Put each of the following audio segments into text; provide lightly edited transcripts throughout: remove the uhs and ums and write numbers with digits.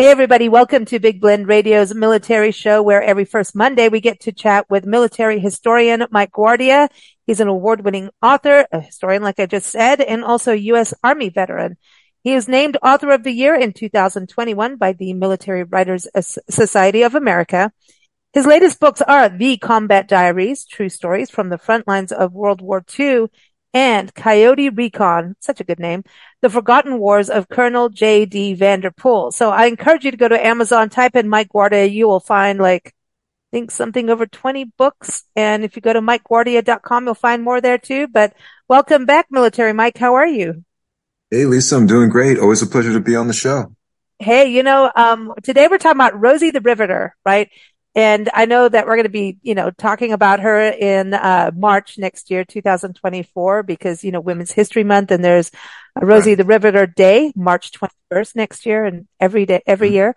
Hey everybody, welcome to Big Blend Radio's military show, where every first Monday we get to chat with military historian Mike Guardia. He's an award-winning author, a historian like I just said, and also U.S. Army veteran. He was named Author of the Year in 2021 by the Military Writers Society of America. His latest books are The Combat Diaries: True Stories from the Frontlines of World War II, and Coyote Recon, such a good name, The Forgotten Wars of Colonel J. D. Vanderpool. So I encourage you to go to Amazon, type in Mike Guardia. You will find, like, I think something over 20 books. And if you go to MikeGuardia.com, you'll find more there too. But welcome back, Military Mike. How are you? Hey, Lisa, I'm doing great. Always a pleasure to be on the show. Hey, you know, today we're talking about Rosie the Riveter, right? And I know that we're going to be, you know, talking about her in March next year, 2024, because, you know, Women's History Month, and there's a Rosie the Riveter Day, March 21st next year, and every day, every year.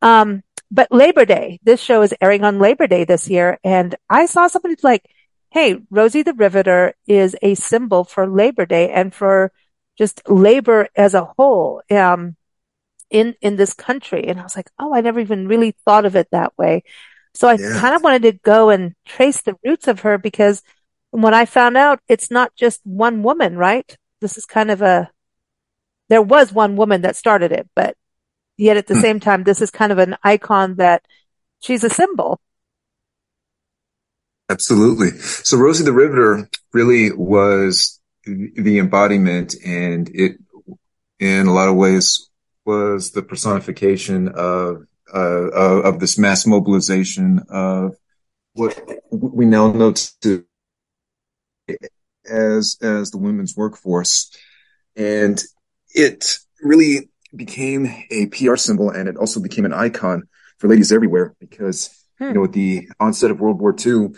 But Labor Day, this show is airing on Labor Day this year. And I saw somebody like, hey, Rosie the Riveter is a symbol for Labor Day and for just labor as a whole, in this country. And I was like, oh, I never even really thought of it that way. So I kind of wanted to go and trace the roots of her, because when I found out, it's not just one woman, right? This is kind of a, there was one woman that started it, but yet at the same time, this is kind of an icon that she's a symbol. Absolutely. So Rosie the Riveter really was the embodiment, and it, in a lot of ways, was the personification of this mass mobilization of what we now know to as the women's workforce. And it really became a PR symbol, and it also became an icon for ladies everywhere, because, you know, at the onset of World War II,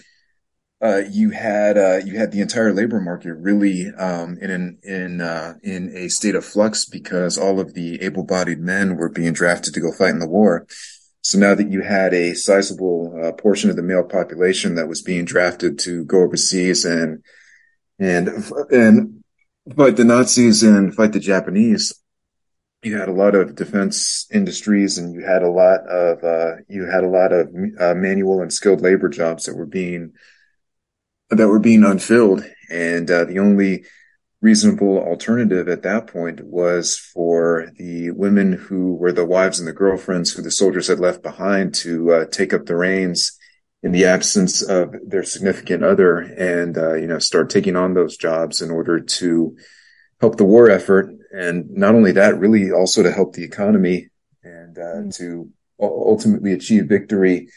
you had the entire labor market really, in a state of flux, because all of the able-bodied men were being drafted to go fight in the war. So now that you had a sizable portion of the male population that was being drafted to go overseas and fight the Nazis and fight the Japanese, you had a lot of defense industries, and you had a lot of, manual and skilled labor jobs that were being unfilled. And the only reasonable alternative at that point was for the women who were the wives and the girlfriends who the soldiers had left behind to take up the reins in the absence of their significant other, and start taking on those jobs in order to help the war effort. And not only that, really also to help the economy and to ultimately achieve victory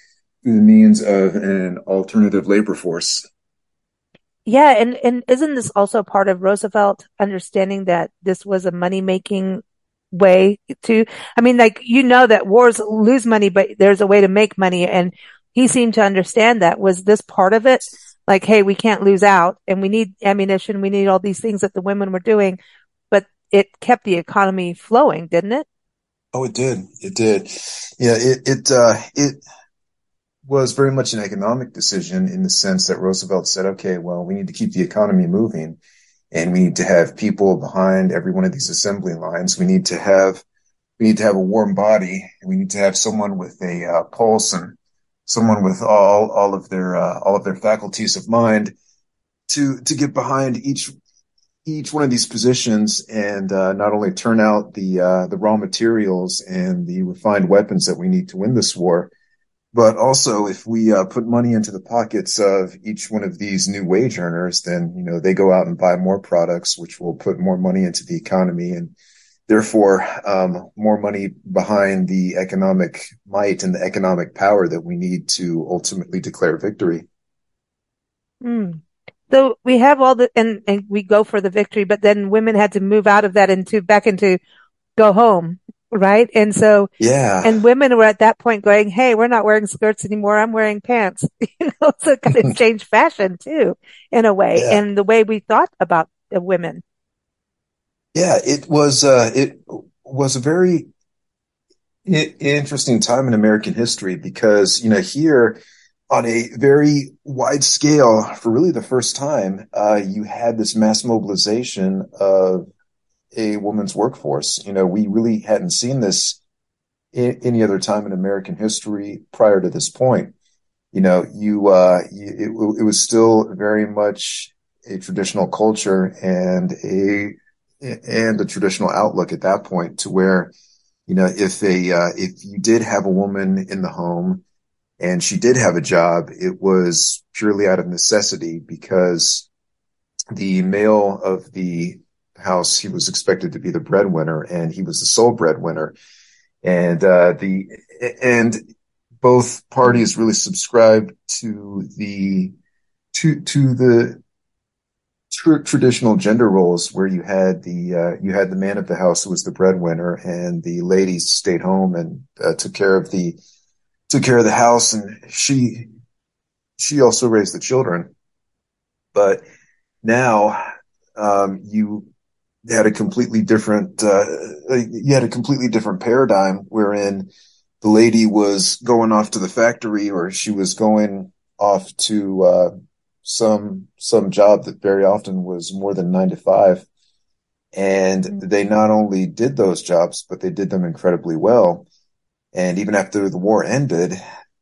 through the means of an alternative labor force. Yeah, and isn't this also part of Roosevelt understanding that this was a money-making way to, I mean, like, you know that wars lose money, but there's a way to make money, and he seemed to understand that. Was this part of it? Like, hey, we can't lose out, and we need ammunition, we need all these things that the women were doing, but it kept the economy flowing, didn't it? Oh, it did. It did. Yeah, it was very much an economic decision, in the sense that Roosevelt said, okay, well, we need to keep the economy moving, and we need to have people behind every one of these assembly lines. We need to have a warm body, and we need to have someone with a pulse, and someone with all of their faculties of mind to get behind each one of these positions, and not only turn out the raw materials and the refined weapons that we need to win this war, but also, if we put money into the pockets of each one of these new wage earners, then, you know, they go out and buy more products, which will put more money into the economy, and therefore more money behind the economic might and the economic power that we need to ultimately declare victory. So we have all the, and we go for the victory, but then women had to move out of that back into go home. Right. And so, and women were at that point going, hey, we're not wearing skirts anymore. I'm wearing pants. You know, so kind of changed fashion too, in a way, and the way we thought about the women. Yeah. It was a very interesting time in American history, because, you know, here on a very wide scale, for really the first time, you had this mass mobilization of a woman's workforce. You know, we really hadn't seen this any other time in American history prior to this point. You know, it was still very much a traditional culture and a traditional outlook at that point, to where, you know, if you did have a woman in the home and she did have a job, it was purely out of necessity, because the male of the house, he was expected to be the breadwinner, and he was the sole breadwinner. And both parties really subscribed to the traditional gender roles, where you had the man of the house who was the breadwinner, and the lady stayed home and took care of the house, and she also raised the children. But now you had a completely different paradigm, wherein the lady was going off to the factory, or she was going off to some job that very often was more than 9 to 5. And they not only did those jobs, but they did them incredibly well. And even after the war ended,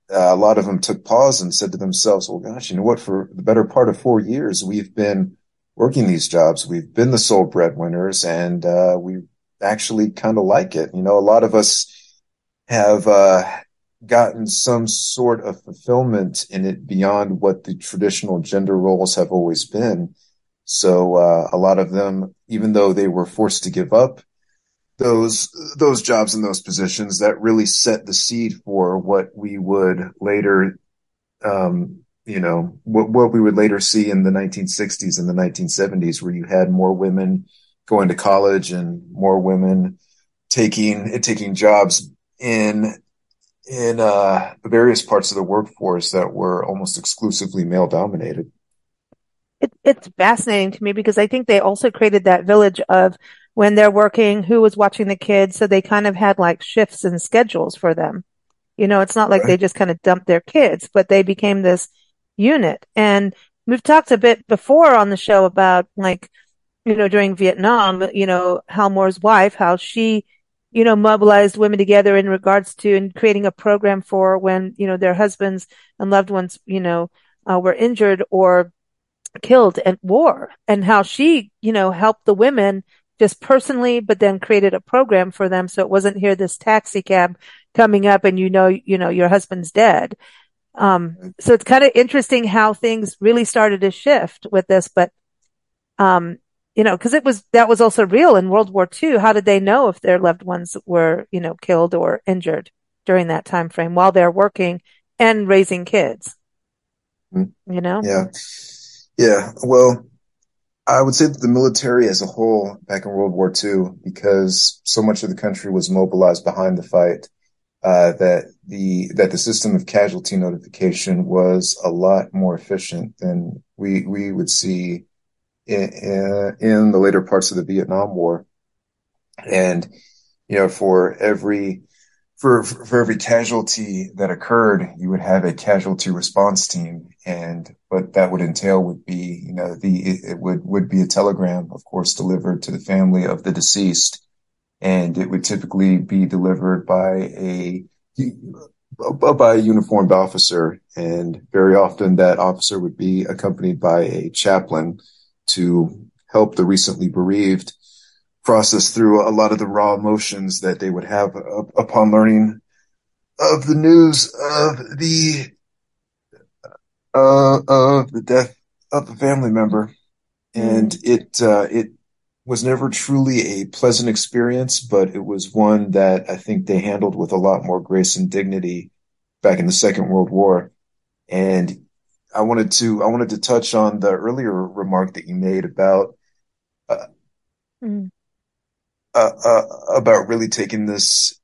a lot of them took pause and said to themselves, well, gosh, you know what, for the better part of 4 years, we've been working these jobs. We've been the sole breadwinners, and we actually kind of like it. You know, a lot of us have gotten some sort of fulfillment in it beyond what the traditional gender roles have always been. So a lot of them, even though they were forced to give up those jobs and those positions, that really set the seed for what we would later what we would later see in the 1960s and the 1970s, where you had more women going to college and more women taking jobs in various parts of the workforce that were almost exclusively male dominated. It's fascinating to me, because I think they also created that village of when they're working, who was watching the kids. So they kind of had like shifts and schedules for them. You know, it's not like they just kind of dumped their kids, but they became this unit. And we've talked a bit before on the show about, like, you know, during Vietnam, you know, Hal Moore's wife, how she, you know, mobilized women together in regards to and creating a program for when, you know, their husbands and loved ones, you know, were injured or killed at war, and how she, you know, helped the women just personally, but then created a program for them. So it wasn't here, this taxi cab coming up and, you know, your husband's dead. So it's kind of interesting how things really started to shift with this, but, you know, because that was also real in World War II. How did they know if their loved ones were, you know, killed or injured during that time frame while they're working and raising kids? You know? Yeah. Yeah. Well, I would say that the military as a whole back in World War II, because so much of the country was mobilized behind the fight, that the system of casualty notification was a lot more efficient than we would see in the later parts of the Vietnam War. And, you know, for every casualty that occurred, you would have a casualty response team. And what that would entail would be, you know, it would be a telegram, of course, delivered to the family of the deceased. And it would typically be delivered by a uniformed officer. And very often that officer would be accompanied by a chaplain to help the recently bereaved process through a lot of the raw emotions that they would have upon learning of the news of the death of a family member. And it was never truly a pleasant experience, but it was one that I think they handled with a lot more grace and dignity back in the Second World War. And I wanted to touch on the earlier remark that you made about really taking this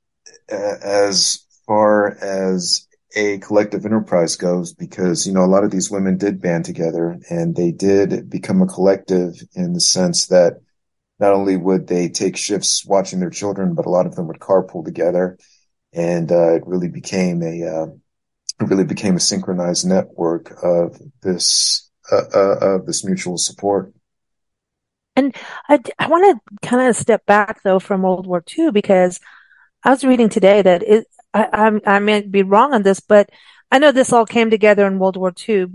as far as a collective enterprise goes, because, you know, a lot of these women did band together and they did become a collective, in the sense that not only would they take shifts watching their children, but a lot of them would carpool together, and it really became a synchronized network of this mutual support. And I want to kind of step back, though, from World War II, because I was reading today that I may be wrong on this, but I know this all came together in World War II,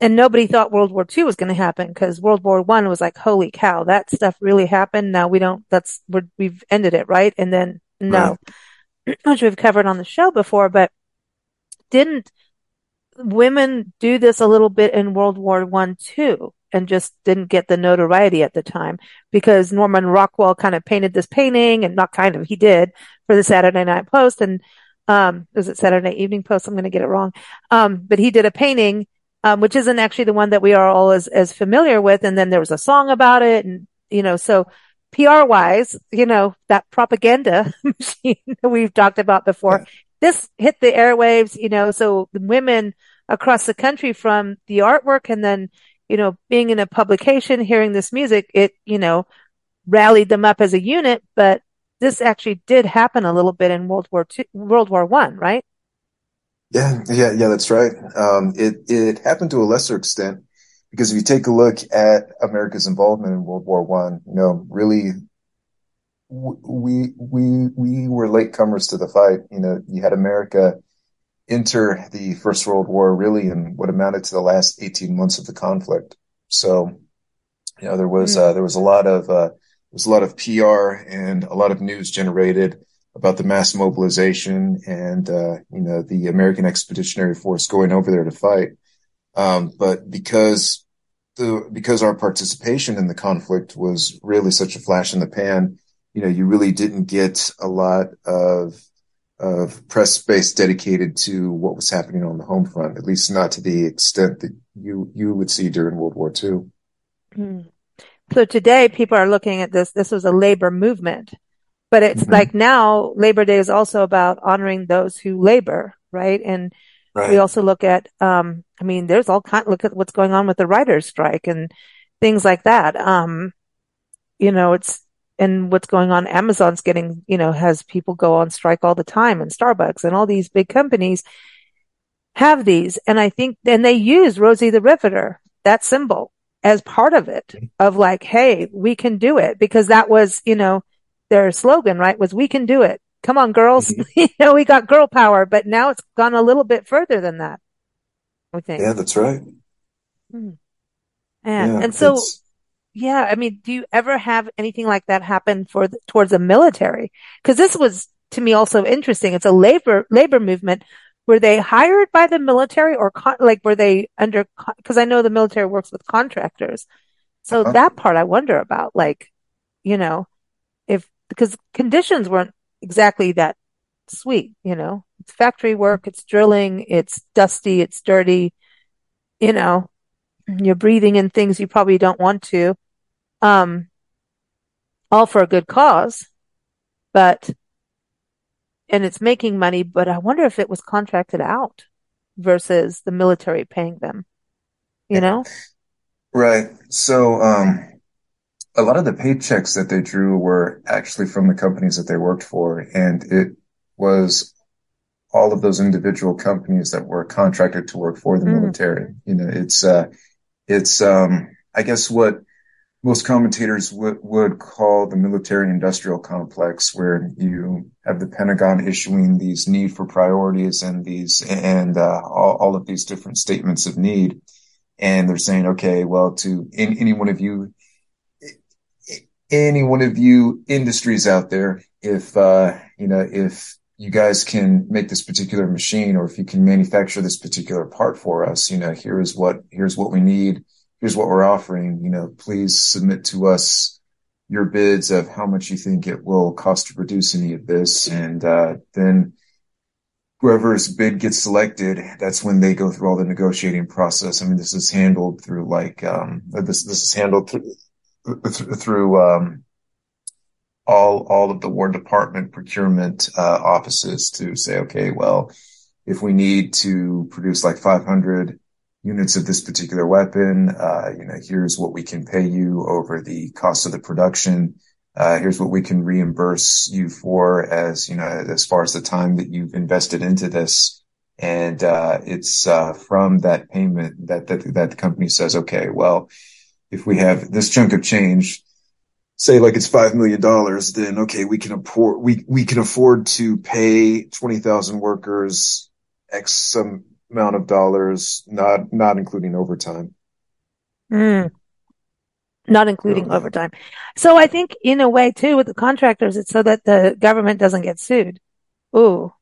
and nobody thought World War II was going to happen, because World War I was like, holy cow, that stuff really happened. Now we don't, we've ended it, right? And then, no, right. Which we've covered on the show before, but didn't women do this a little bit in World War I too, and just didn't get the notoriety at the time, because Norman Rockwell kind of painted this painting, and not kind of, he did, for the Saturday Night Post, and was it Saturday Evening Post? I'm going to get it wrong. But he did a painting, which isn't actually the one that we are all as familiar with. And then there was a song about it. And, so PR wise, that propaganda machine that we've talked about before, this hit the airwaves, so the women across the country, from the artwork and then, being in a publication, hearing this music, it, rallied them up as a unit. But this actually did happen a little bit in World War I, right? Yeah, that's right. It happened to a lesser extent, because if you take a look at America's involvement in World War I, really, we were latecomers to the fight. You had America enter the First World War really in what amounted to the last 18 months of the conflict. So, there was a lot of PR and a lot of news generated about the mass mobilization and, the American Expeditionary Force going over there to fight. But because our participation in the conflict was really such a flash in the pan, you really didn't get a lot of press space dedicated to what was happening on the home front, at least not to the extent that you would see during World War II. Mm. So today people are looking at this. This was a labor movement, but it's like now Labor Day is also about honoring those who labor, right? And we also look at, there's all kind. Look at what's going on with the writers' strike and things like that. It's, and what's going on. Amazon's getting, has people go on strike all the time, and Starbucks and all these big companies have these. And I think then they use Rosie the Riveter, that symbol, as part of it, of like, hey, we can do it, because that was, their slogan, right? Was, we can do it. Come on, girls. We got girl power, but now it's gone a little bit further than that, I think. Yeah, that's right. Mm. Do you ever have anything like that happen towards the military? Because this was, to me, also interesting. It's a labor movement. Were they hired by the military, or were they under? Because I know the military works with contractors, so that part I wonder about. Because conditions weren't exactly that sweet. It's factory work, it's drilling, it's dusty, it's dirty. You're breathing in things you probably don't want to. All for a good cause, but. And it's making money, but I wonder if it was contracted out versus the military paying them, you know? Right. So, a lot of the paychecks that they drew were actually from the companies that they worked for. And it was all of those individual companies that were contracted to work for the military. I guess what most commentators would call the military-industrial complex, where you have the Pentagon issuing these need for priorities and all of these different statements of need, and they're saying, okay, well, to any one of you industries out there, if you guys can make this particular machine, or if you can manufacture this particular part for us, here's what we need. Here's what we're offering, please submit to us your bids of how much you think it will cost to produce any of this. And then whoever's bid gets selected, that's when they go through all the negotiating process. I mean, this is handled through all of the War Department procurement offices to say, okay, well, if we need to produce 500 units of this particular weapon, here's what we can pay you over the cost of the production. Here's what we can reimburse you for as far as the time that you've invested into this. And, it's, from that payment that the company says, okay, well, if we have this chunk of change, say like it's $5 million, then okay, we can afford to pay 20,000 workers X some amount of dollars, not including overtime. Not including overtime. So I think in a way too, with the contractors, it's so that the government doesn't get sued. Ooh,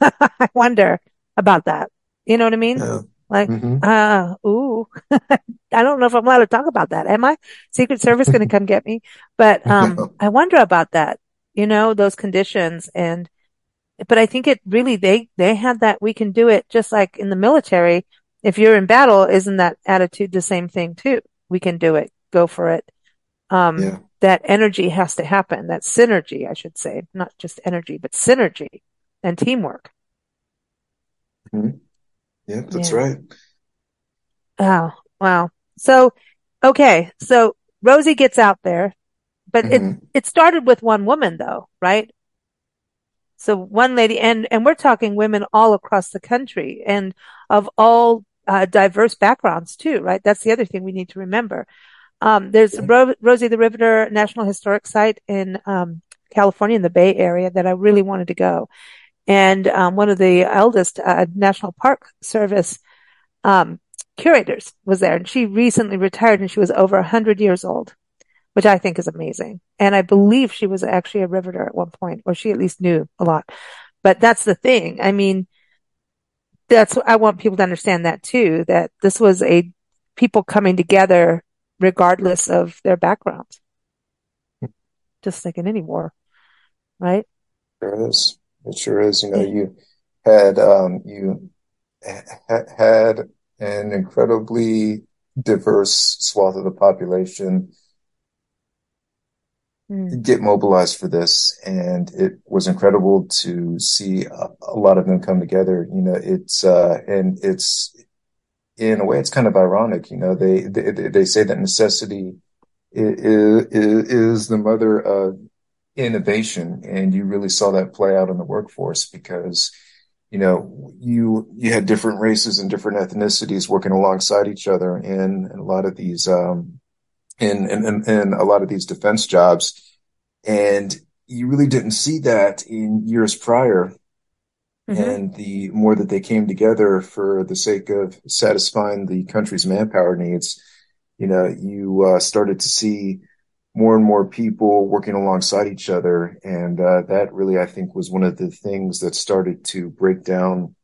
I wonder about that. You know what I mean? Yeah. Like, ooh, I don't know if I'm allowed to talk about that. Am I? Secret Service going to come get me? But I wonder about that, you know, those conditions. And, but I think it really, they had that, we can do it just like in the military. If you're in battle, isn't that attitude the same thing too? We can do it. Go for it. Yeah. That energy has to happen. That synergy, I should say, not just energy, but synergy and teamwork. Mm-hmm. Yeah, that's right. Oh, wow. So, okay. So Rosie gets out there, but it started with one woman though, right? So one lady, and we're talking women all across the country and of all diverse backgrounds too, right? That's the other thing we need to remember. There's Rosie the Riveter National Historic Site in California in the Bay Area that I really wanted to go. And one of the eldest National Park Service curators was there. And she recently retired and she was over 100 years old, which I think is amazing. And I believe she was actually a riveter at one point, or she at least knew a lot. But that's the thing. I mean, I want people to understand that too, that this was a people coming together regardless of their background. Just like in any war, right? There is. It sure is. You know, you had had an incredibly diverse swath of the population get mobilized for this, and it was incredible to see a lot of them come together. You know, it's in a way it's kind of ironic. You know, they say that necessity is the mother of innovation, and you really saw that play out in the workforce because, you know, you had different races and different ethnicities working alongside each other in a lot of these in a lot of these defense jobs, and you really didn't see that in years prior. And the more that they came together for the sake of satisfying the country's manpower needs, you know, you started to see more and more people working alongside each other. And that really, I think, was one of the things that started to break down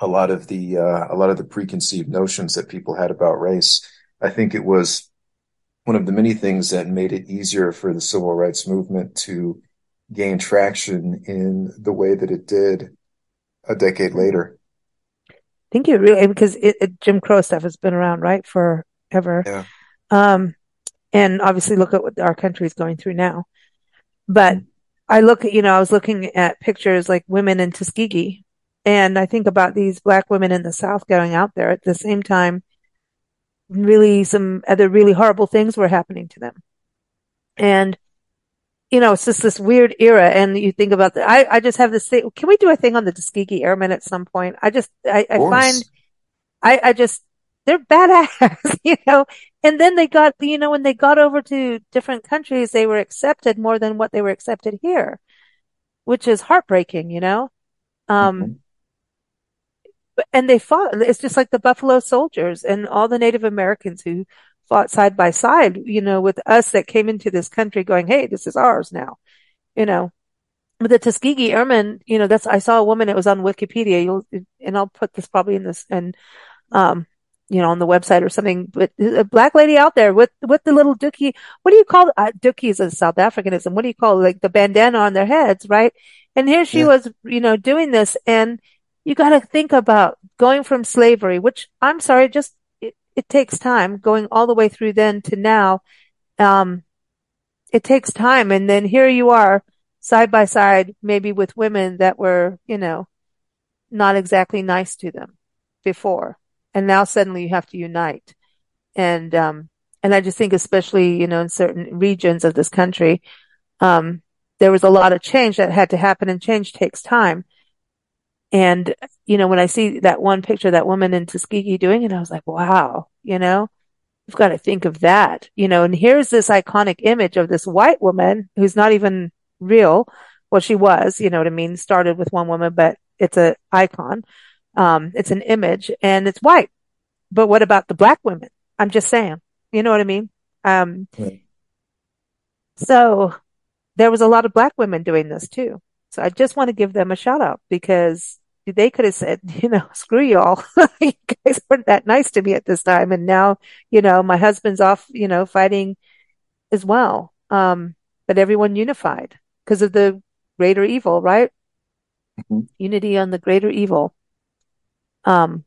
a lot of the preconceived notions that people had about race. I think it was one of the many things that made it easier for the civil rights movement to gain traction in the way that it did a decade later. I think it really, because Jim Crow stuff has been around, right, forever. Yeah. And obviously look at what our country is going through now. But I look at, you know, I was looking at pictures like women in Tuskegee, and I think about these black women in the South going out there at the same time, really some other really horrible things were happening to them. And, you know, it's just this weird era. And you think about that. I just have this thing. Can we do a thing on the Tuskegee Airmen at some point? I find they're badass, you know. And then they got, you know, when they got over to different countries, they were accepted more than what they were accepted here, which is heartbreaking, you know. And they fought. It's just like the Buffalo Soldiers and all the Native Americans who fought side by side, you know, with us that came into this country going, hey, this is ours now, you know. But the Tuskegee Airmen, you know, that's, I saw a woman, it was on Wikipedia, and I'll put this probably in this, and, you know, on the website or something, but a black lady out there with the little dookie. What do you call dookie is a South Africanism? What do you call like the bandana on their heads, right? And here she was, you know, doing this, and you got to think about going from slavery, which I'm sorry, just it takes time, going all the way through then to now. It takes time, and then here you are, side by side, maybe with women that were, you know, not exactly nice to them before. And now suddenly you have to unite. And I just think especially, you know, in certain regions of this country, there was a lot of change that had to happen, and change takes time. And, you know, when I see that one picture, that woman in Tuskegee doing it, I was like, wow, you know, You've got to think of that, you know, and here's this iconic image of this white woman who's not even real. Well, she was, you know what I mean? Started with one woman, but it's an icon. It's an image and it's white. But what about the black women? I'm just saying, you know what I mean? Right. So there was a lot of black women doing this too. So I just want to give them a shout out because they could have said, you know, screw y'all. You guys weren't that nice to me at this time. And now, you know, my husband's off, you know, fighting as well. But everyone unified because of the greater evil, right? Mm-hmm. Unity on the greater evil. But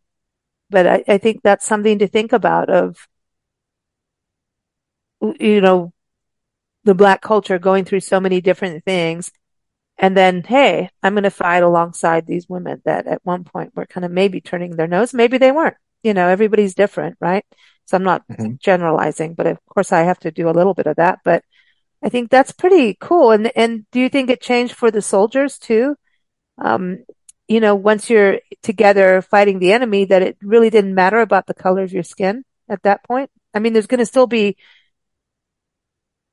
I think that's something to think about of, you know, the black culture going through so many different things. And then, hey, I'm going to fight alongside these women that at one point were kind of maybe turning their nose. Maybe they weren't, you know, everybody's different, right? So I'm not generalizing, but of course I have to do a little bit of that. But I think that's pretty cool. And do you think it changed for the soldiers too? You know, once you're together fighting the enemy, that it really didn't matter about the color of your skin at that point. I mean, there's going to still be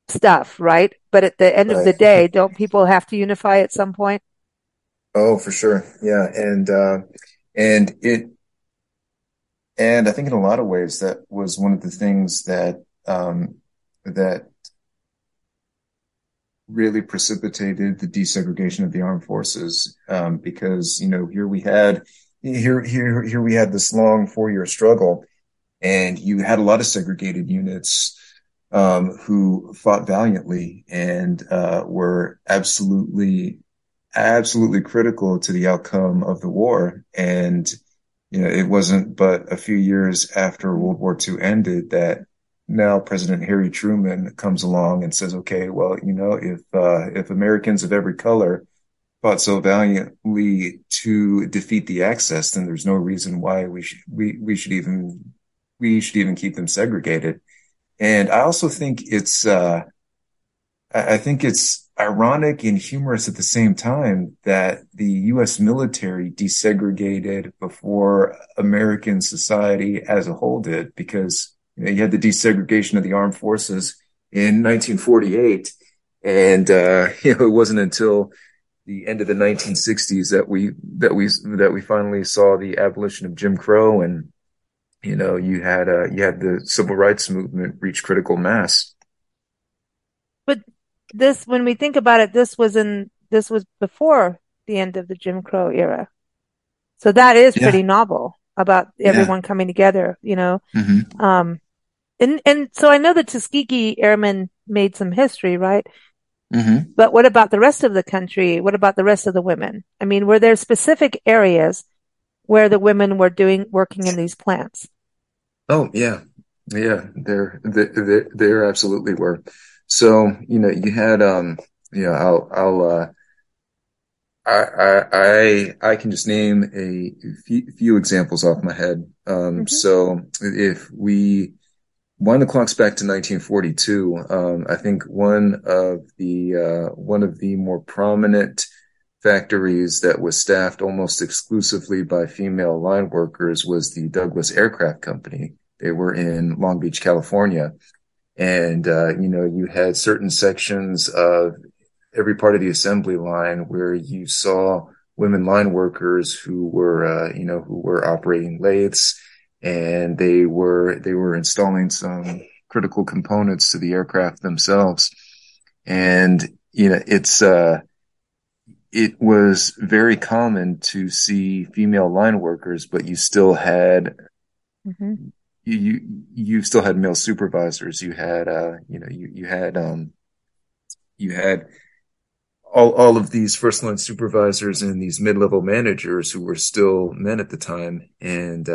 stuff, right? But at the end of the day, don't people have to unify at some point? Oh, for sure. Yeah. And I think in a lot of ways, that was one of the things that, that really precipitated the desegregation of the armed forces. Because, you know, here we had this long 4-year struggle, and you had a lot of segregated units, who fought valiantly and, were absolutely critical to the outcome of the war. And, you know, it wasn't but a few years after World War II ended that now President Harry Truman comes along and says, okay, well, you know, if Americans of every color fought so valiantly to defeat the Axis, then there's no reason why we should even keep them segregated. And I also think it's ironic and humorous at the same time that the U.S. military desegregated before American society as a whole did, because you had the desegregation of the armed forces in 1948. And, you know, it wasn't until the end of the 1960s that we finally saw the abolition of Jim Crow. And, you know, you had the civil rights movement reach critical mass. But this, when we think about it, this was before the end of the Jim Crow era. So that is pretty novel about everyone coming together, you know? Mm-hmm. And so I know the Tuskegee Airmen made some history, right? Mm-hmm. But what about the rest of the country? What about the rest of the women? I mean, were there specific areas where the women were working in these plants? Oh, yeah. Yeah. There absolutely were. So, you know, you had, I can just name a few examples off my head. So if we wind the clocks back to 1942, I think one of the more prominent factories that was staffed almost exclusively by female line workers was the Douglas Aircraft Company. They were in Long Beach, California. And, you know, you had certain sections of every part of the assembly line where you saw women line workers who were operating lathes, and they were installing some critical components to the aircraft themselves. And, you know, it was very common to see female line workers, but you still had, you still had male supervisors. You had, you had all of these first line supervisors and these mid-level managers who were still men at the time. And,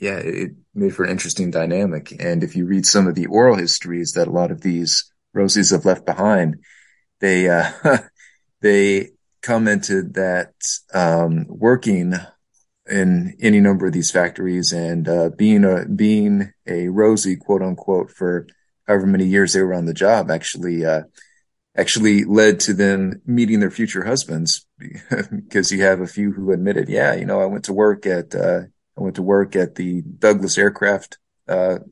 it made for an interesting dynamic. And if you read some of the oral histories that a lot of these Rosies have left behind, they commented that, working in any number of these factories and, being a Rosie, quote unquote, for however many years they were on the job actually led to them meeting their future husbands, because you have a few who admitted, I went to work at the Douglas Aircraft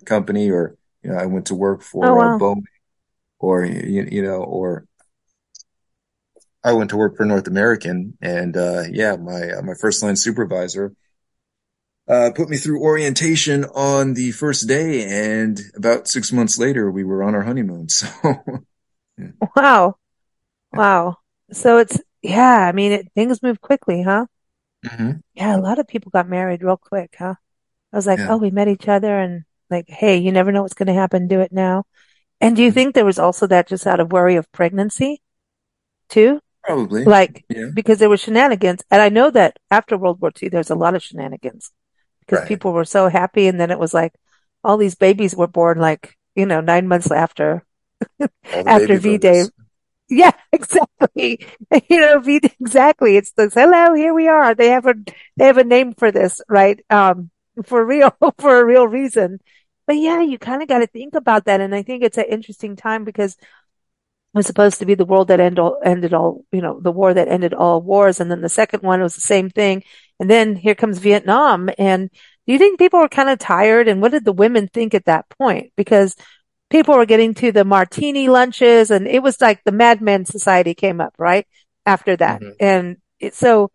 Company, or You know, I went to work for Boeing, or or I went to work for North American, and my first line supervisor put me through orientation on the first day, and about 6 months later, we were on our honeymoon. So, yeah. Wow. So it's things move quickly, huh? Mm-hmm. Yeah, a lot of people got married real quick, huh? I was like, we met each other, and like, hey, you never know what's going to happen. Do it now. And do you think there was also that just out of worry of pregnancy too? Probably. Because there were shenanigans. And I know that after World War II, there's a lot of shenanigans because people were so happy. And then it was like all these babies were born, 9 months after, after V-Day. Yeah, exactly. Exactly. It's this, hello, here we are. They have a name for this, right? For a real reason. But yeah, you kind of got to think about that. And I think it's an interesting time because it was supposed to be the world that the war that ended all wars. And then the second one was the same thing. And then here comes Vietnam. And do you think people were kind of tired? And what did the women think at that point? Because people were getting to the martini lunches, and it was like the Mad Men Society came up right after that. Mm-hmm. And so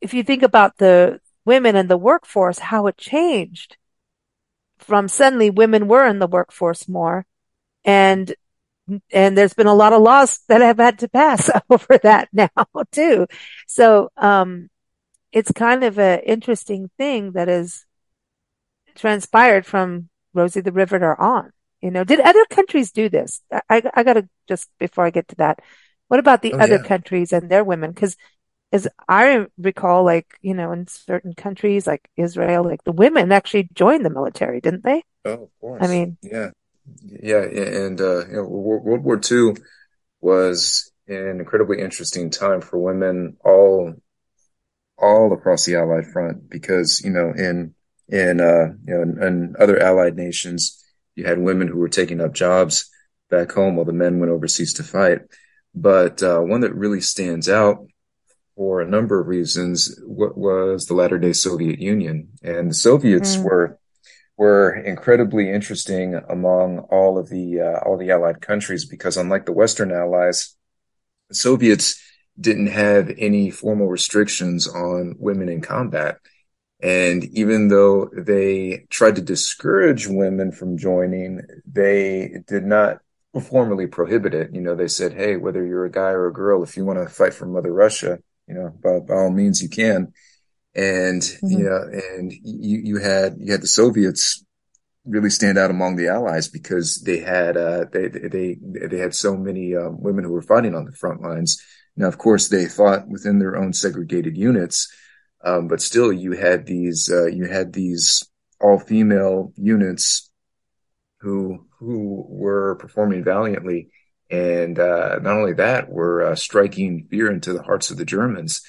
if you think about the women and the workforce, how it changed from suddenly women were in the workforce more. And there's been a lot of laws that have had to pass over that now too. So, it's kind of an interesting thing that has transpired from Rosie the Riveter on. Did other countries do this? I gotta just, before I get to that, what about the other countries and their women? Cause as I recall, in certain countries like Israel, the women actually joined the military, didn't they? Oh, of course. I mean, yeah. And, World War II was an incredibly interesting time for women all across the Allied front because, in other Allied nations, you had women who were taking up jobs back home while the men went overseas to fight. But one that really stands out for a number of reasons was the latter-day Soviet Union. And the Soviets were incredibly interesting among all the Allied countries because unlike the Western Allies, the Soviets didn't have any formal restrictions on women in combat. And even though they tried to discourage women from joining, they did not formally prohibit it. They said, hey, whether you're a guy or a girl, if you want to fight for Mother Russia, by all means you can. And, you had the Soviets really stand out among the Allies because they had, they had so many women who were fighting on the front lines. Now, of course, they fought within their own segregated units. But still you had these all female units who were performing valiantly. And, not only that, were striking fear into the hearts of the Germans.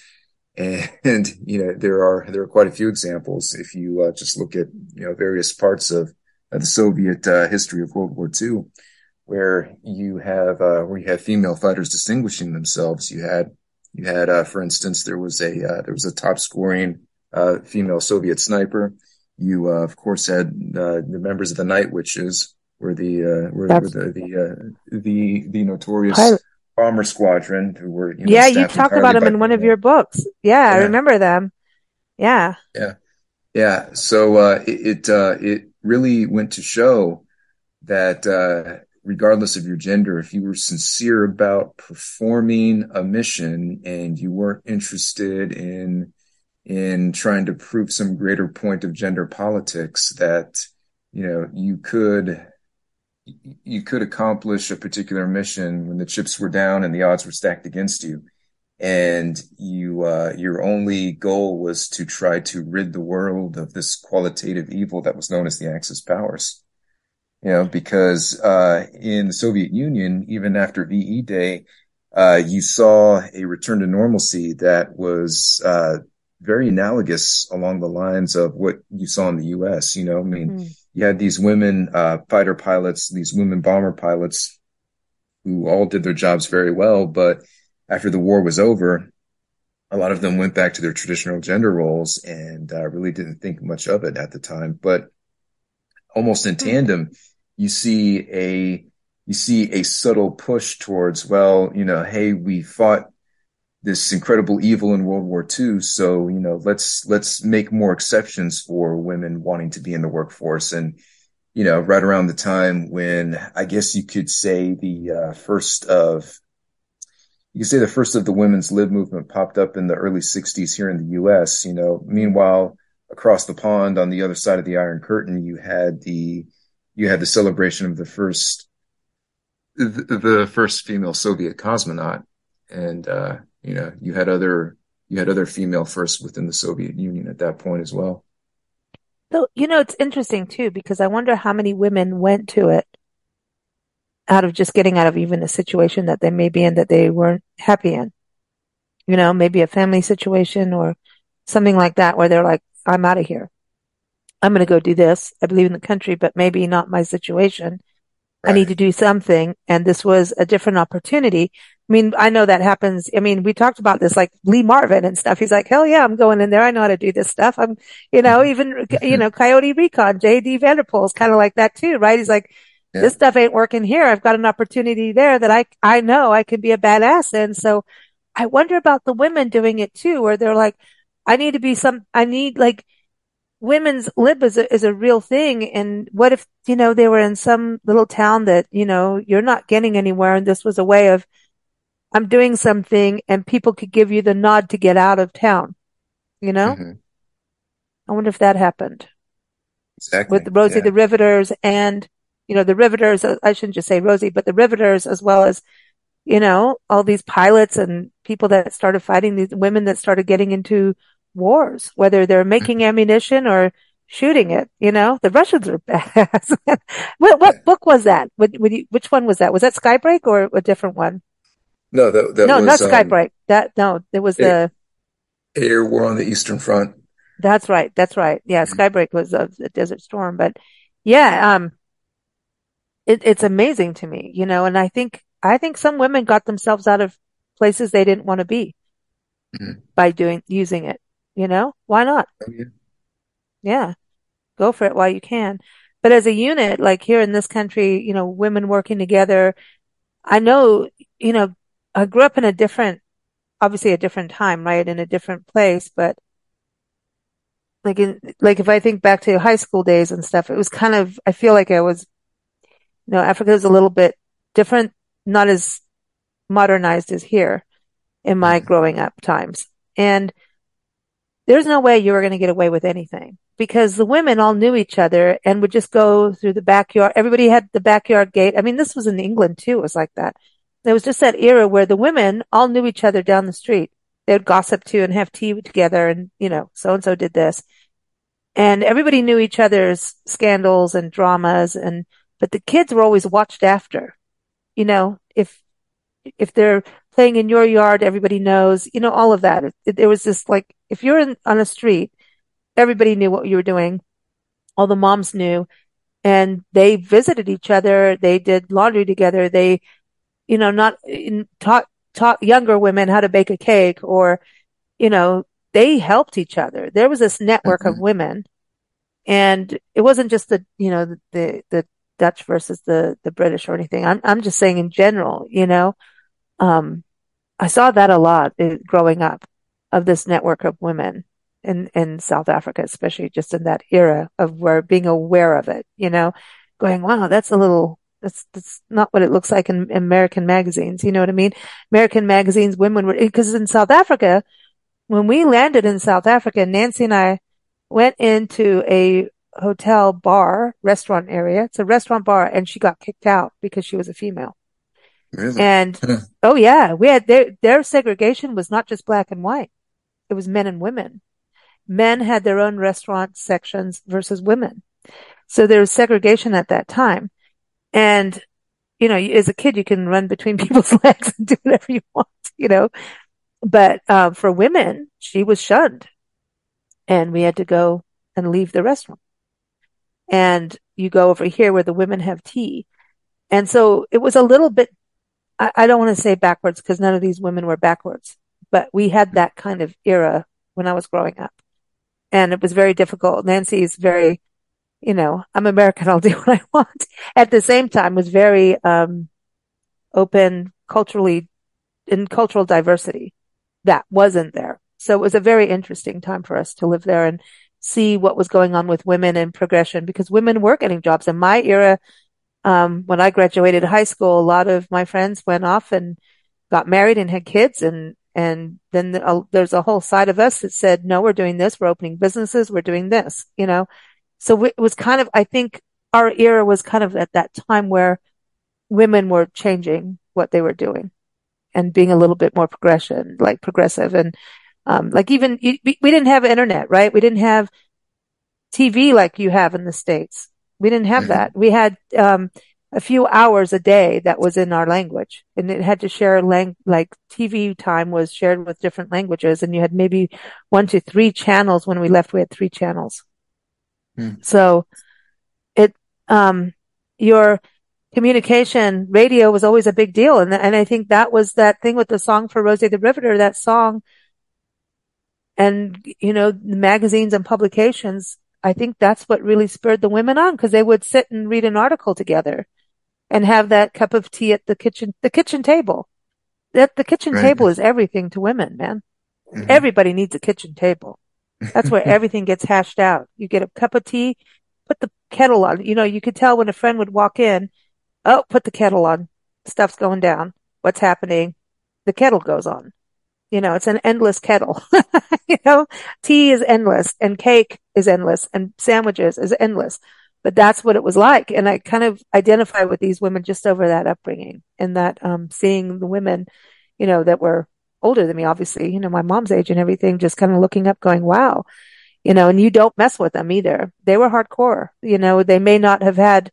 And, there are quite a few examples. If you just look at, various parts of the Soviet history of World War II, where you have female fighters distinguishing themselves, you had, for instance, there was a top scoring, female Soviet sniper. You, of course, had, the members of the Night Witches were the notorious bomber squadron who were, you talked about them in one of your books. Yeah. I remember them. Yeah. Yeah. Yeah. So, it really went to show that, regardless of your gender, if you were sincere about performing a mission and you weren't interested in trying to prove some greater point of gender politics, that, you could accomplish a particular mission when the chips were down and the odds were stacked against you. And your only goal was to try to rid the world of this qualitative evil that was known as the Axis powers. Because in the Soviet Union, even after VE Day, you saw a return to normalcy that was very analogous along the lines of what you saw in the U.S. You had these women fighter pilots, these women bomber pilots who all did their jobs very well. But after the war was over, a lot of them went back to their traditional gender roles and really didn't think much of it at the time. But almost in tandem, you see a subtle push towards, well, you know, hey, we fought this incredible evil in World War II, so, you know, let's make more exceptions for women wanting to be in the workforce. And, you know, right around the time when I guess you could say the first of the women's lib movement popped up in the early 60s here in the U.S., you know, meanwhile, across the pond on the other side of the Iron Curtain, you had the celebration of the first female Soviet cosmonaut. And, you know, you had other female firsts within the Soviet Union at that point as well. So, you know, it's interesting too, because I wonder how many women went to it out of just getting out of even a situation that they may be in that they weren't happy in, you know, maybe a family situation or something like that, where they're like, I'm out of here. I'm going to go do this. I believe in the country, but maybe not my situation. Right. I need to do something. And this was a different opportunity. I mean, I know that happens. I mean, we talked about this, like Lee Marvin and stuff. He's like, hell yeah, I'm going in there. I know how to do this stuff. I'm, you know, even, you know, Coyote Recon, J. D. Vanderpool is kind of like that too, right? He's like, yeah, this stuff ain't working here. I've got an opportunity there that I know I can be a badass in. So I wonder about the women doing it too, where they're like, women's lib is a real thing. And what if, you know, they were in some little town that, you know, you're not getting anywhere. And this was a way of, I'm doing something, and people could give you the nod to get out of town, you know? Mm-hmm. I wonder if that happened. Exactly. With Rosie the Riveters and, you know, the Riveters, I shouldn't just say Rosie, but the Riveters, as well as, you know, all these pilots and people that started fighting, these women that started getting into wars, whether they're making ammunition or shooting it. You know, the Russians are badass. What book was that? Which one was that? Was that Skybreak or a different one? No, that was not Skybreak. It was the Air War on the Eastern Front. That's right. Yeah, Skybreak was a Desert Storm, but yeah, it's amazing to me, you know. And I think some women got themselves out of places they didn't want to be by using it. You know, why not? Yeah. Yeah, go for it while you can. But as a unit, like here in this country, you know, women working together. I know, you know, I grew up in a different time, right? In a different place. But like if I think back to high school days and stuff, it was kind of, I feel like I was, you know, Africa was a little bit different, not as modernized as here in my growing up times. And there's no way you were going to get away with anything, because the women all knew each other and would just go through the backyard. Everybody had the backyard gate. I mean, this was in England too. It was like that. There was just that era where the women all knew each other down the street. They would gossip too and have tea together and, you know, so-and-so did this. And everybody knew each other's scandals and dramas. And, but the kids were always watched after, you know, if they're playing in your yard, everybody knows, you know, all of that. There was this, like, if you're on a street, everybody knew what you were doing. All the moms knew, and they visited each other. They did laundry together. They, you know, taught younger women how to bake a cake, or, you know, they helped each other. There was this network of women, and it wasn't just the, you know, the Dutch versus the British or anything. I'm just saying in general, you know. I saw that a lot growing up, of this network of women in South Africa, especially just in that era of where being aware of it, you know, going, wow, that's not what it looks like in American magazines. You know what I mean? American magazines, women were, because in South Africa, when we landed in South Africa, Nancy and I went into a hotel bar, restaurant area. It's a restaurant bar, and she got kicked out because she was a female. Really? And oh yeah, we had their segregation was not just black and white. It was men and women. Men had their own restaurant sections versus women. So there was segregation at that time. And, you know, as a kid, you can run between people's legs and do whatever you want, you know, but, for women, she was shunned, and we had to go and leave the restaurant. And you go over here where the women have tea. And so it was a little bit, I don't want to say backwards, because none of these women were backwards, but we had that kind of era when I was growing up, and it was very difficult. Nancy's very you know, I'm American, I'll do what I want. At the same time, was very open culturally, in cultural diversity that wasn't there. So it was a very interesting time for us to live there and see what was going on with women and progression, because women were getting jobs. In my era, when I graduated high school, a lot of my friends went off and got married and had kids. And then there's a whole side of us that said, no, we're doing this. We're opening businesses. We're doing this, you know? So it was kind of, I think our era was kind of at that time where women were changing what they were doing and being a little bit more progressive. And, like even, we didn't have internet, right? We didn't have TV like you have in the States. We didn't have that. We had, a few hours a day that was in our language, and it had to share like TV time was shared with different languages, and you had maybe 1 to 3 channels. When we left, we had 3 channels. So it, your communication, radio was always a big deal. And I think that was that thing with the song for Rosie the Riveter, that song, and, you know, the magazines and publications. I think that's what really spurred the women on, because they would sit and read an article together and have that cup of tea at the kitchen table. That the kitchen table is everything to women, man. Mm-hmm. Everybody needs a kitchen table. That's where everything gets hashed out. You get a cup of tea, put the kettle on. You know, you could tell when a friend would walk in, oh, put the kettle on. Stuff's going down. What's happening? The kettle goes on. You know, it's an endless kettle. You know, tea is endless, and cake is endless, and sandwiches is endless. But that's what it was like. And I kind of identify with these women just over that upbringing and that, seeing the women, you know, that were older than me, obviously, you know, my mom's age and everything, just kind of looking up going, wow, you know, and you don't mess with them either. They were hardcore. You know, they may not have had,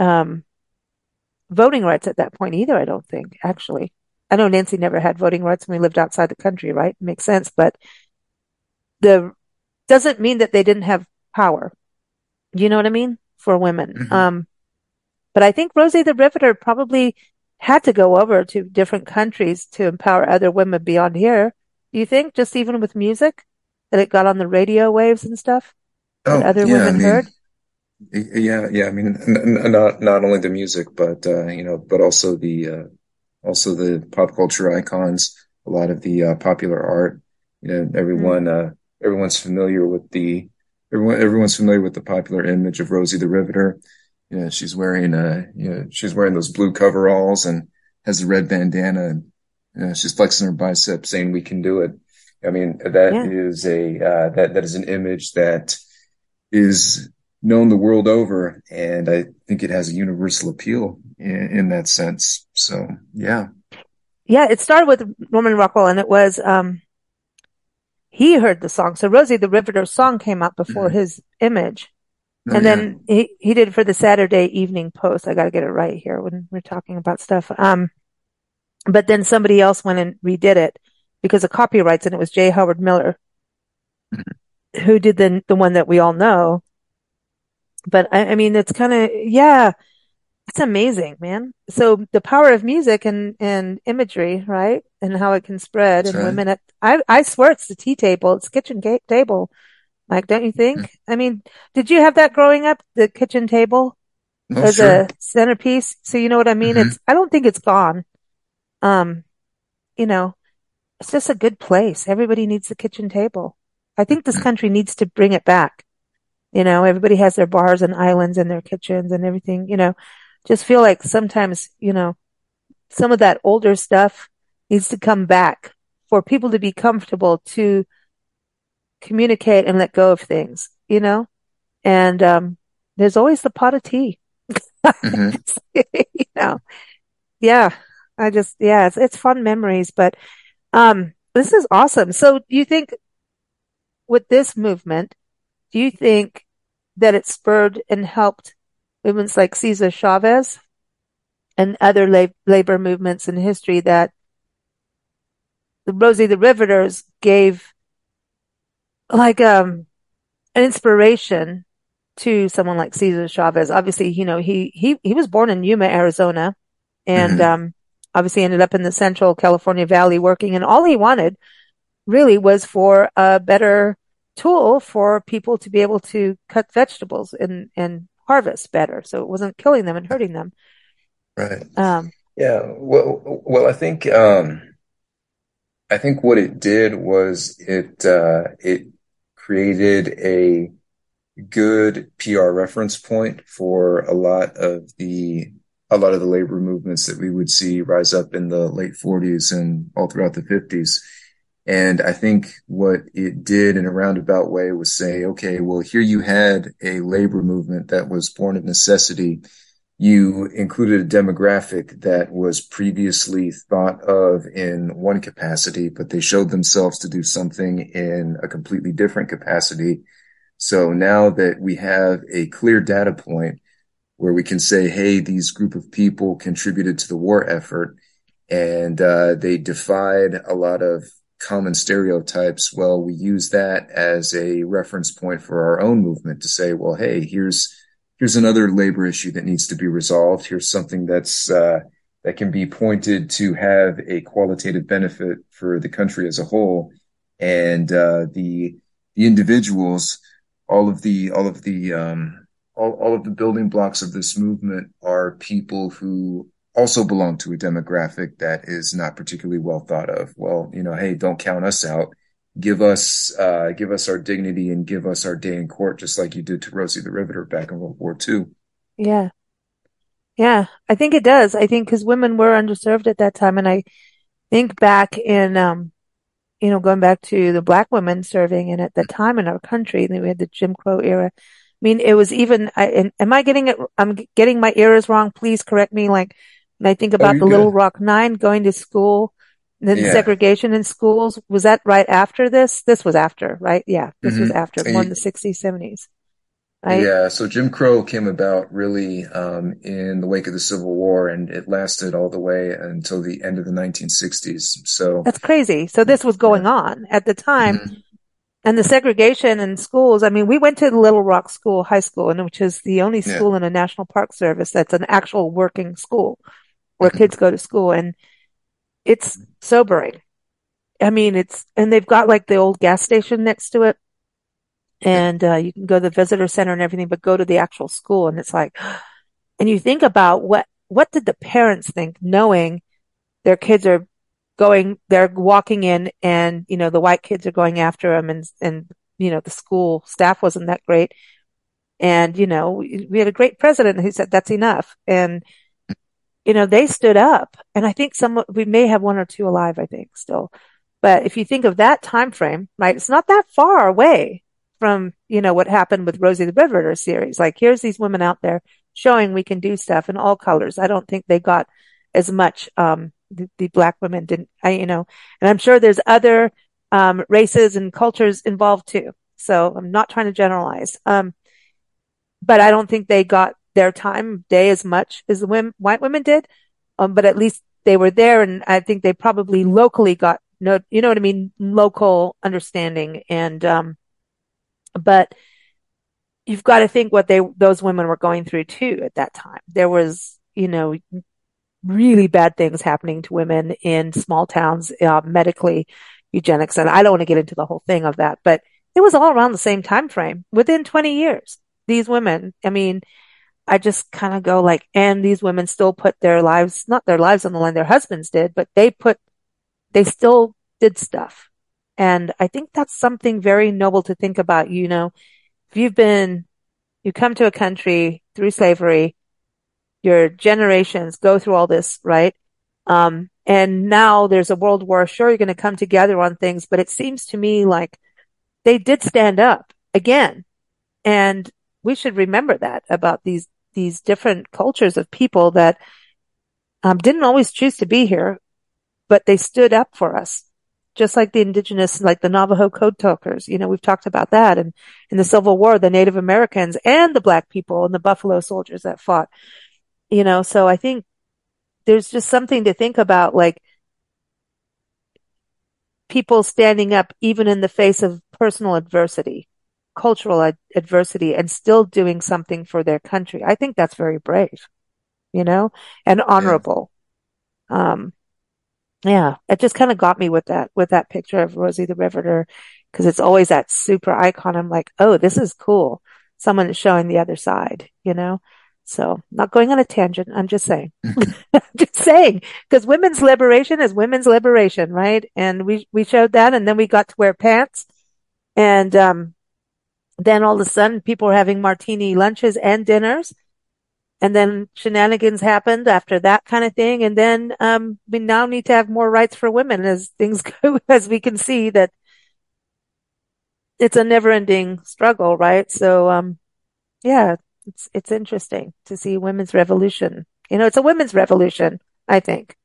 voting rights at that point either. I don't think, actually. I know Nancy never had voting rights when we lived outside the country, right? Makes sense. But doesn't mean that they didn't have power. You know what I mean? For women. Mm-hmm. But I think Rosie the Riveter probably had to go over to different countries to empower other women beyond here. Do you think, just even with music, that it got on the radio waves and stuff that other women heard? Yeah. I mean, not only the music, but, you know, but also also the pop culture icons, a lot of the popular art. You know, everyone's familiar with the popular image of Rosie the Riveter. You know, she's wearing those blue coveralls and has a red bandana, and you know, she's flexing her biceps saying we can do it. I mean, that is an image that is known the world over, and I think it has a universal appeal in that sense. So, yeah, it started with Norman Rockwell, and it was he heard the song. So Rosie the Riveter song came out before his image, then he did it for the Saturday Evening Post. I got to get it right here when we're talking about stuff. But then somebody else went and redid it because of copyrights, and it was J. Howard Miller who did the one that we all know. But I mean, it's kind of, it's amazing, man. So the power of music and imagery, right? And how it can spread. That's right. Women I swear it's the tea table. It's kitchen table. Mike, don't you think? Mm-hmm. I mean, did you have that growing up? The kitchen table as a centerpiece. So you know what I mean? Mm-hmm. I don't think it's gone. You know, it's just a good place. Everybody needs the kitchen table. I think this country needs to bring it back. You know, everybody has their bars and islands and their kitchens and everything, you know, just feel like sometimes, you know, some of that older stuff needs to come back for people to be comfortable to communicate and let go of things, you know, and, there's always the pot of tea, you know, it's fun memories, but, this is awesome. So do you think with this movement, do you think that it spurred and helped women like Cesar Chavez and other labor movements in history, that the Rosie the Riveters gave like an inspiration to someone like Cesar Chavez? Obviously, you know, he was born in Yuma, Arizona, and obviously ended up in the Central California Valley working, and all he wanted really was for a better tool for people to be able to cut vegetables and harvest better. So it wasn't killing them and hurting them. Right. Well, I think what it did was it created a good PR reference point for a lot of the labor movements that we would see rise up in the late 40s and all throughout the 50s. And I think what it did in a roundabout way was say, okay, well, here you had a labor movement that was born of necessity. You included a demographic that was previously thought of in one capacity, but they showed themselves to do something in a completely different capacity. So now that we have a clear data point where we can say, hey, these group of people contributed to the war effort and they defied a lot of common stereotypes. Well, we use that as a reference point for our own movement to say, well, hey, here's another labor issue that needs to be resolved. Here's something that can be pointed to have a qualitative benefit for the country as a whole. And the individuals, all of the building blocks of this movement are people who also belong to a demographic that is not particularly well thought of. Well, hey, don't count us out. Give us our dignity and give us our day in court, just like you did to Rosie the Riveter back in World War II. Yeah. Yeah, I think it does. I think because women were underserved at that time. And I think back in, going back to the black women serving and at the time in our country, and then we had the Jim Crow era. I mean, it was even, am I getting it? I'm getting my eras wrong. Please correct me. Like when I think about the Little Rock Nine going to school, then segregation in schools, was that right after this? This was after, right? Yeah, this was after, more in the 60s, 70s. Right? Yeah, so Jim Crow came about really in the wake of the Civil War, and it lasted all the way until the end of the 1960s. So that's crazy. So this was going on at the time. Mm-hmm. And the segregation in schools, I mean, we went to the Little Rock School, high school, and which is the only school in a National Park Service that's an actual working school where kids go to school. And it's sobering. I mean, and they've got like the old gas station next to it, and you can go to the visitor center and everything, but go to the actual school. And it's like, and you think about what did the parents think knowing their kids are they're walking in and, the white kids are going after them and the school staff wasn't that great. And, we had a great president who said, that's enough. And, they stood up, and I think we may have one or two alive, I think, still. But if you think of that time frame, right, it's not that far away from, what happened with Rosie the Riveter series. Like, here's these women out there showing we can do stuff in all colors. I don't think they got as much, the black women didn't, and I'm sure there's other, races and cultures involved too. So I'm not trying to generalize. But I don't think they got their time of day as much as the white women did. But at least they were there. And I think they probably locally got, local understanding. And, but you've got to think what those women were going through too at that time. There was, really bad things happening to women in small towns, medically, eugenics. And I don't want to get into the whole thing of that, but it was all around the same time frame within 20 years. These women, I mean, I just kind of go like, and these women still put their lives, not their lives on the line, their husbands did, but they still did stuff. And I think that's something very noble to think about. If you come to a country through slavery, your generations go through all this, right? And now there's a world war. Sure, you're going to come together on things, but it seems to me like they did stand up again. And we should remember that about these different cultures of people that didn't always choose to be here, but they stood up for us, just like the indigenous, like the Navajo Code Talkers. We've talked about that. And in the Civil War, the Native Americans and the black people and the Buffalo Soldiers that fought. So I think there's just something to think about, like people standing up even in the face of personal adversity, cultural adversity, and still doing something for their country. I think that's very brave, and honorable. Yeah, it just kind of got me with that picture of Rosie the Riveter because it's always that super icon. I'm like, oh, this is cool. Someone is showing the other side, you know? So not going on a tangent. I'm just saying, because women's liberation is women's liberation, right? And we showed that, and then we got to wear pants, and then all of a sudden people were having martini lunches and dinners, and then shenanigans happened after that kind of thing. And then we now need to have more rights for women as things go, as we can see that it's a never ending struggle, right? So yeah. It's interesting to see women's revolution. You know, it's a women's revolution, I think.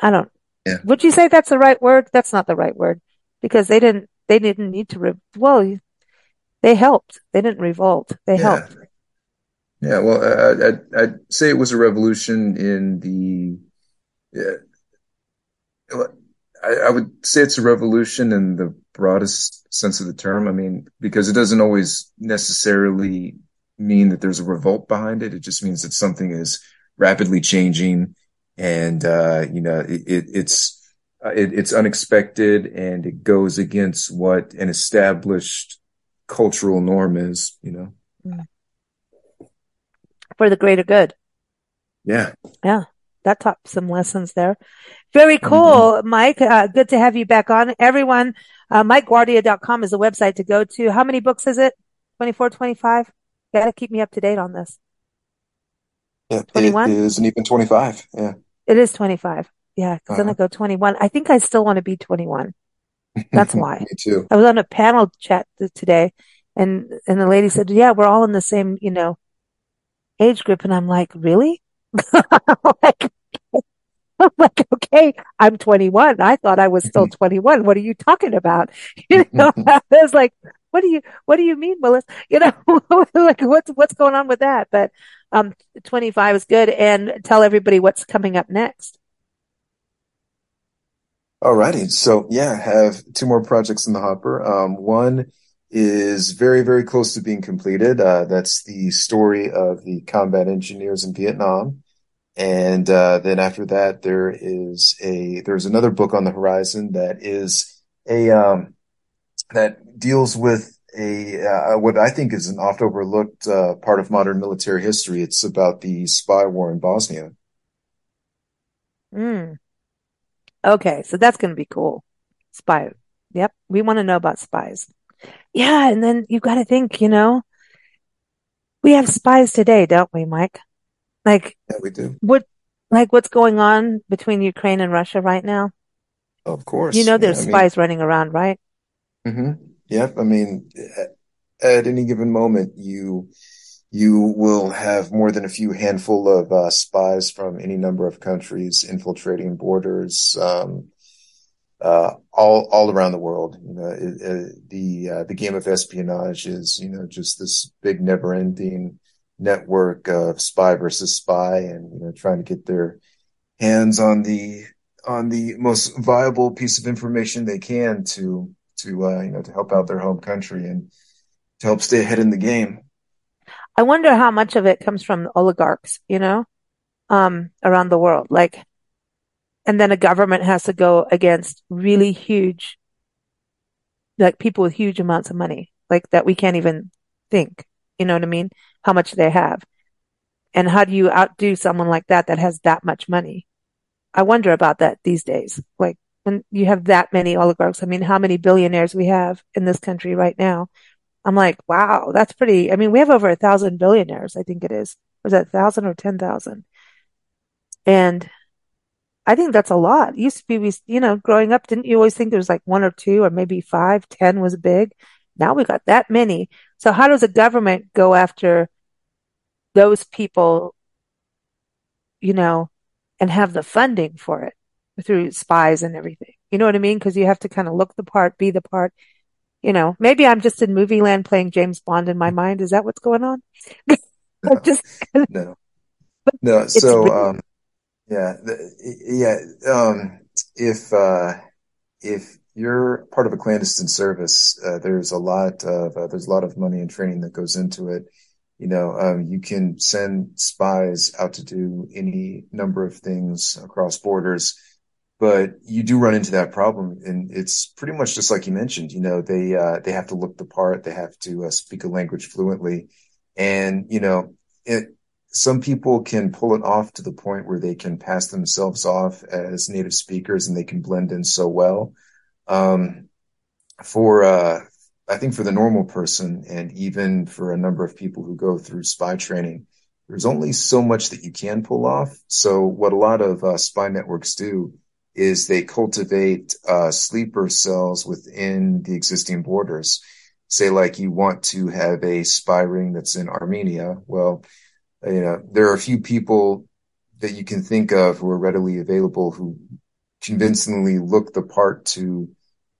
I don't, would you say that's the right word? That's not the right word, because they didn't need to, they helped. They didn't revolt. They helped. Yeah. Well, I'd say it was a revolution in I would say it's a revolution in the broadest sense of the term. I mean, because it doesn't always necessarily mean that there's a revolt behind it. It just means that something is rapidly changing, and you know, it's unexpected, and it goes against what an established cultural norm is, you know, for the greater good. Yeah, that taught some lessons there. Very cool. Mm-hmm. Mike, good to have you back on. Everyone, MikeGuardia.com is the website to go to. How many books is it? 24, 25? Got to keep me up to date on this. Yeah, 21? It isn't even 25. Yeah. It is 25. Yeah. Because then I go 21. I think I still want to be 21. That's why. Me too. I was on a panel chat today, and the lady said, yeah, we're all in the same, you know, age group. And I'm like, really? I'm like, okay, I'm 21. I thought I was still 21. What are you talking about? You know, I was like, what do you mean, Willis? You know, like what's going on with that? But 25 is good. And tell everybody what's coming up next. All righty. So yeah, I have two more projects in the hopper. One is very, very close to being completed. That's the story of the combat engineers in Vietnam. And then after that, there's another book on the horizon that is that deals with what I think is an oft overlooked part of modern military history. It's about the spy war in Bosnia. Okay, so that's going to be cool. Spy. Yep, we want to know about spies. Yeah, and then you've got to think, you know, we have spies today, don't we, Mike? Like, yeah, we do. What's going on between Ukraine and Russia right now? Of course. You know, there's spies running around, right? Mm-hmm. Yep. I mean, at any given moment, you will have more than a few handful of spies from any number of countries infiltrating borders all around the world. You know, the game of espionage is, you know, just this big never-ending network of spy versus spy, and, you know, trying to get their hands on the most viable piece of information they can to you know, to help out their home country and to help stay ahead in the game. I wonder how much of it comes from oligarchs, you know, around the world, like, and then a government has to go against really huge, like, people with huge amounts of money, like, that we can't even think, you know what I mean? How much they have, and how do you outdo someone like that has that much money? I wonder about that these days. Like, when you have that many oligarchs, I mean, how many billionaires we have in this country right now? I'm like, wow, that's pretty. I mean, we have over 1,000 billionaires. I think it is. Was that 1,000 or 10,000? And I think that's a lot. It used to be, you know, growing up, didn't you always think there was like one or two, or maybe 5, 10 was big? Now we got that many. So how does a government go after those people, you know, and have the funding for it through spies and everything? You know what I mean? Because you have to kind of look the part, be the part. You know, maybe I'm just in movie land playing James Bond in my mind. Is that what's going on? No. So, if you're part of a clandestine service, there's a lot of money and training that goes into it. You know, you can send spies out to do any number of things across borders. But you do run into that problem, and it's pretty much just like you mentioned. You know, they have to look the part, they have to speak a language fluently, and you know, some people can pull it off to the point where they can pass themselves off as native speakers, and they can blend in so well. I think for the normal person, and even for a number of people who go through spy training, there's only so much that you can pull off. So what a lot of spy networks do is they cultivate sleeper cells within the existing borders. Say, like, you want to have a spy ring that's in Armenia. Well, you know, there are a few people that you can think of who are readily available who convincingly look the part to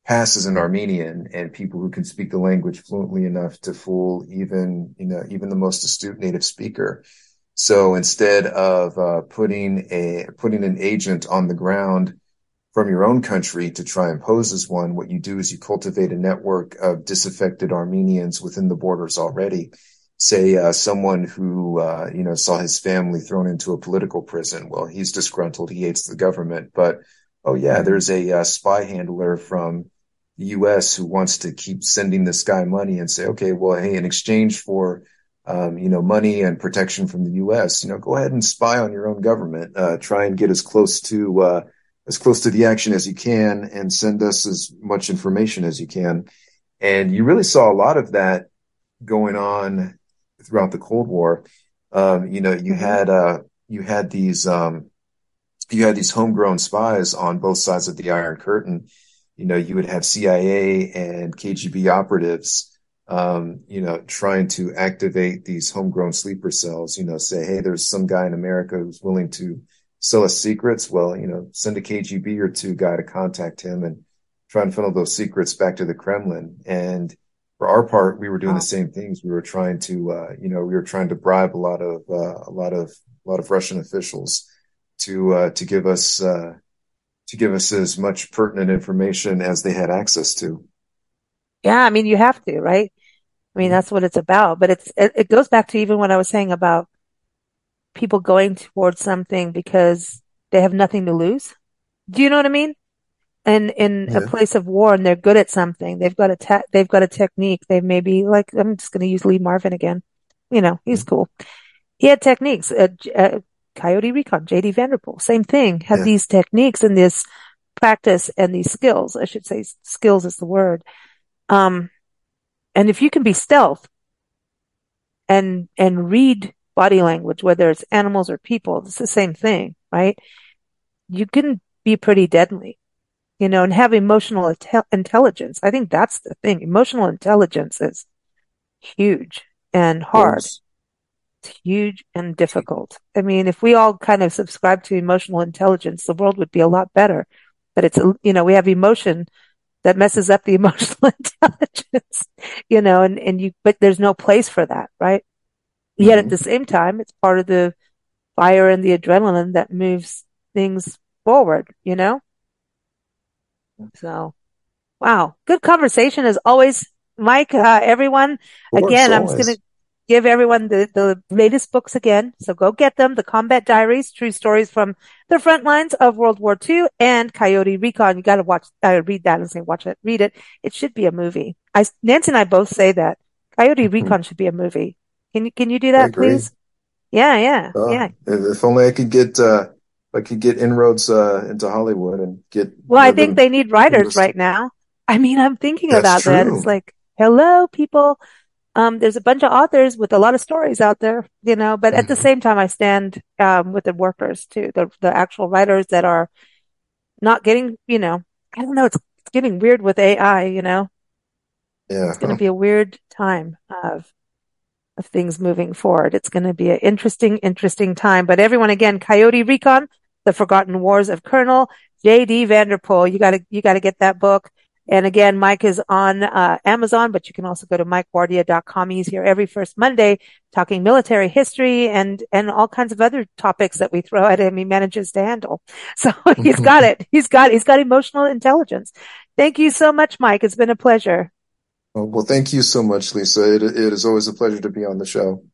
pass as an Armenian, and people who can speak the language fluently enough to fool even the most astute native speaker. So instead of putting an agent on the ground from your own country to try and pose as one, what you do is you cultivate a network of disaffected Armenians within the borders already. Say someone who saw his family thrown into a political prison. Well, he's disgruntled, he hates the government, but oh yeah, there's a spy handler from the U.S. who wants to keep sending this guy money and say, okay, well, hey, in exchange for money and protection from the U.S., you know, go ahead and spy on your own government. Try and get as close to the action as you can, and send us as much information as you can. And you really saw a lot of that going on throughout the Cold War. You had these homegrown spies on both sides of the Iron Curtain. You know, you would have CIA and KGB operatives, trying to activate these homegrown sleeper cells, you know, say, hey, there's some guy in America who's willing to sell us secrets. Well, you know, send a KGB or two guy to contact him and try and funnel those secrets back to the Kremlin. And for our part, we were doing the same things. We were trying to, bribe a lot of Russian officials to give us as much pertinent information as they had access to. Yeah, I mean, you have to, right? I mean, that's what it's about. But it goes back to even what I was saying about people going towards something because they have nothing to lose. Do you know what I mean? And in a place of war, and they're good at something, they've got a technique. They may be like, I'm just going to use Lee Marvin again. You know, he's cool. He had techniques. Coyote Recon, J. D. Vanderpool, same thing, had these techniques and this practice and these skills. I should say skills is the word. And if you can be stealth and read body language, whether it's animals or people, it's the same thing, right? You can be pretty deadly, you know, and have emotional intelligence. I think that's the thing. Emotional intelligence is huge and hard. Yes. It's huge and difficult. I mean, if we all kind of subscribe to emotional intelligence, the world would be a lot better. But it's, you know, we have emotion that messes up the emotional intelligence, you know, but there's no place for that, right? Mm-hmm. Yet at the same time, it's part of the fire and the adrenaline that moves things forward, you know? So, wow. Good conversation as always, Mike. Everyone, again, I'm just going to give everyone the latest books again. So go get them. The Combat Diaries, True Stories from the Frontlines of World War II, and Coyote Recon. You got to read that and say, watch it, read it. It should be a movie. Nancy and I both say that. Coyote Recon should be a movie. Can you do that, please? Yeah. If only I could get inroads into Hollywood and get. Well, I think they need writers right now. I mean, I'm thinking about that. It's like, hello, people. There's a bunch of authors with a lot of stories out there, you know, but at the same time, I stand, with the workers too, the actual writers that are not getting, you know, I don't know. It's getting weird with AI, you know, it's going to be a weird time of things moving forward. It's going to be an interesting time, but everyone, again, Coyote Recon, The Forgotten Wars of Colonel J. D. Vanderpool. You gotta get that book. And again, Mike is on Amazon, but you can also go to MikeGuardia.com. He's here every first Monday talking military history and all kinds of other topics that we throw at him. He manages to handle. So he's got it. He's got emotional intelligence. Thank you so much, Mike. It's been a pleasure. Well, thank you so much, Lisa. It is always a pleasure to be on the show.